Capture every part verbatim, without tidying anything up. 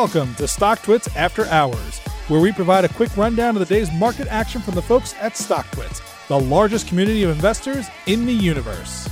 Welcome to StockTwits After Hours, where we provide a quick rundown of the day's market action from the folks at StockTwits, the largest community of investors in the universe.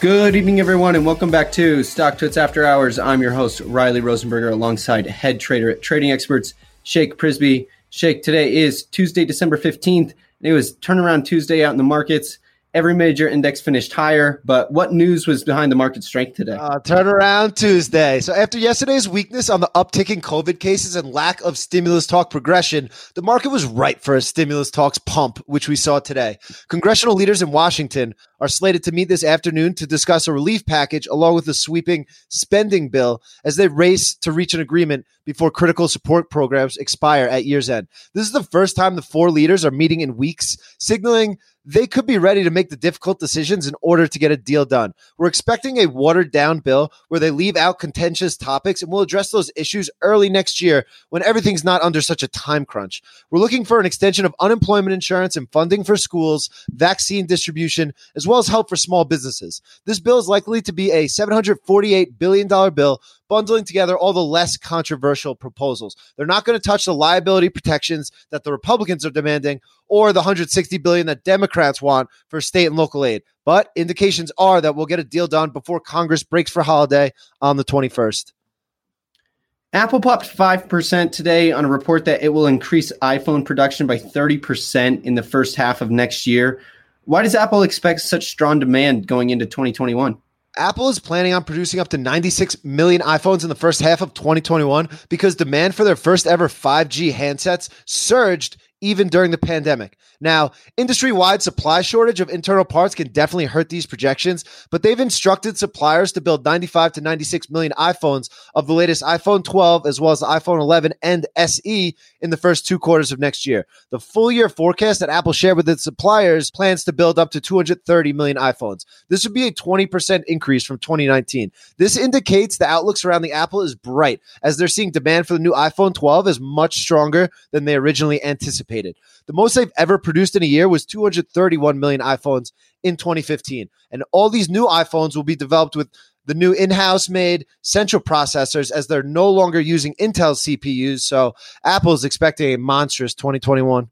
Good evening, everyone, and welcome back to StockTwits After Hours. I'm your host, Riley Rosenberger, alongside head trader at Trading Experts, Shake Prisby. Shake, today is Tuesday, December fifteenth, and it was turnaround Tuesday out in the markets. Every major index finished higher, but what news was behind the market strength today? Uh, turnaround Tuesday. So after yesterday's weakness on the uptick in COVID cases and lack of stimulus talk progression, the market was ripe for a stimulus talks pump, which we saw today. Congressional leaders in Washington are slated to meet this afternoon to discuss a relief package along with a sweeping spending bill as they race to reach an agreement before critical support programs expire at year's end. This is the first time the four leaders are meeting in weeks, signaling they could be ready to make the difficult decisions in order to get a deal done. We're expecting a watered-down bill where they leave out contentious topics and will address those issues early next year when everything's not under such a time crunch. We're looking for an extension of unemployment insurance and funding for schools, vaccine distribution, as well as help for small businesses. This bill is likely to be a seven hundred forty-eight billion dollars bill, bundling together all the less controversial proposals. They're not going to touch the liability protections that the Republicans are demanding or the one hundred sixty billion dollars that Democrats want for state and local aid. But indications are that we'll get a deal done before Congress breaks for holiday on the twenty-first. Apple popped five percent today on a report that it will increase iPhone production by thirty percent in the first half of next year. Why does Apple expect such strong demand going into twenty twenty-one? Apple is planning on producing up to ninety-six million iPhones in the first half of twenty twenty-one because demand for their first ever five G handsets surged even during the pandemic. Now, industry-wide supply shortage of internal parts can definitely hurt these projections, but they've instructed suppliers to build ninety-five to ninety-six million iPhones of the latest iPhone twelve as well as the iPhone eleven and S E in the first two quarters of next year. The full-year forecast that Apple shared with its suppliers plans to build up to two hundred thirty million iPhones. This would be a twenty percent increase from twenty nineteen. This indicates the outlook surrounding Apple is bright, as they're seeing demand for the new iPhone twelve is much stronger than they originally anticipated. The most they've ever produced in a year was two hundred thirty-one million iPhones in twenty fifteen. And all these new iPhones will be developed with the new in-house made central processors as they're no longer using Intel C P Us. So Apple is expecting a monstrous twenty twenty-one.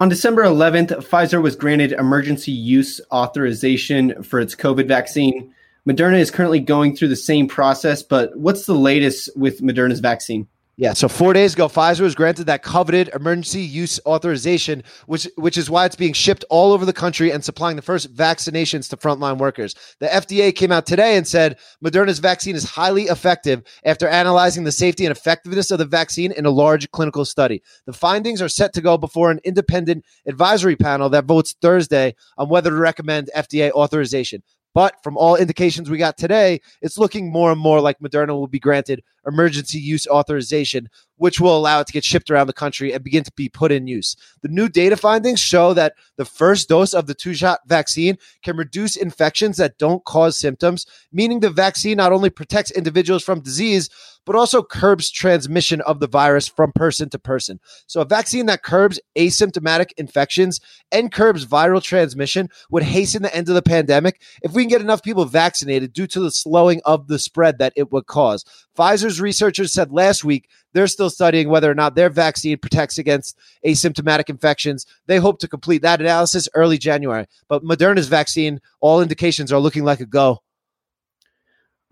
On December eleventh, Pfizer was granted emergency use authorization for its COVID vaccine. Moderna is currently going through the same process, but what's the latest with Moderna's vaccine? Yeah, so four days ago, Pfizer was granted that coveted emergency use authorization, which which is why it's being shipped all over the country and supplying the first vaccinations to frontline workers. The F D A came out today and said Moderna's vaccine is highly effective after analyzing the safety and effectiveness of the vaccine in a large clinical study. The findings are set to go before an independent advisory panel that votes Thursday on whether to recommend F D A authorization. But from all indications we got today, it's looking more and more like Moderna will be granted emergency use authorization, which will allow it to get shipped around the country and begin to be put in use. The new data findings show that the first dose of the two-shot vaccine can reduce infections that don't cause symptoms, meaning the vaccine not only protects individuals from disease, but also curbs transmission of the virus from person to person. So a vaccine that curbs asymptomatic infections and curbs viral transmission would hasten the end of the pandemic if we can get enough people vaccinated due to the slowing of the spread that it would cause. Pfizer's researchers said last week they're still studying whether or not their vaccine protects against asymptomatic infections. They hope to complete that analysis early January. But Moderna's vaccine, all indications are looking like a go.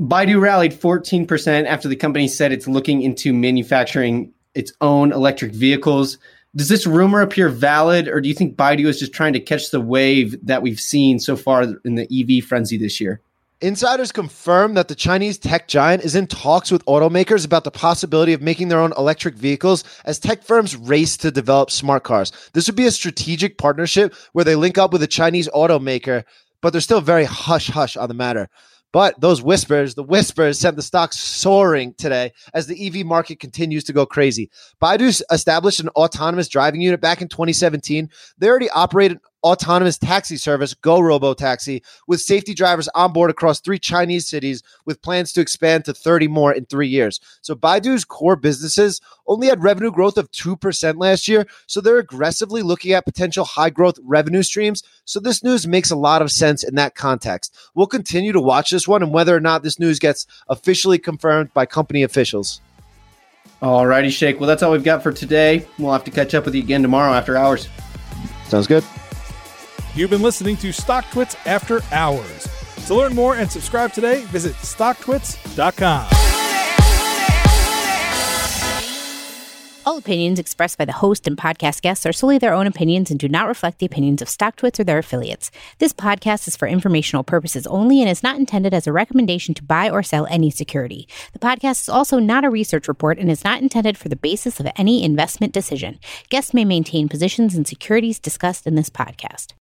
Baidu rallied fourteen percent after the company said it's looking into manufacturing its own electric vehicles. Does this rumor appear valid, or do you think Baidu is just trying to catch the wave that we've seen so far in the E V frenzy this year? Insiders confirm that the Chinese tech giant is in talks with automakers about the possibility of making their own electric vehicles as tech firms race to develop smart cars. This would be a strategic partnership where they link up with a Chinese automaker, but they're still very hush-hush on the matter. But those whispers, the whispers sent the stock soaring today as the E V market continues to go crazy. Baidu established an autonomous driving unit back in twenty seventeen. They already operated autonomous taxi service Go Robo Taxi with safety drivers on board across three Chinese cities with plans to expand to thirty more in three years. So Baidu's core businesses only had revenue growth of two percent last year, so they're aggressively looking at potential high-growth revenue streams. So this news makes a lot of sense in that context. We'll continue to watch this one and whether or not this news gets officially confirmed by company officials. All righty, Shake. Well, that's all we've got for today. We'll have to catch up with you again tomorrow after hours. Sounds good. You've been listening to StockTwits After Hours. To learn more and subscribe today, visit stock twits dot com. All opinions expressed by the host and podcast guests are solely their own opinions and do not reflect the opinions of StockTwits or their affiliates. This podcast is for informational purposes only and is not intended as a recommendation to buy or sell any security. The podcast is also not a research report and is not intended for the basis of any investment decision. Guests may maintain positions in securities discussed in this podcast.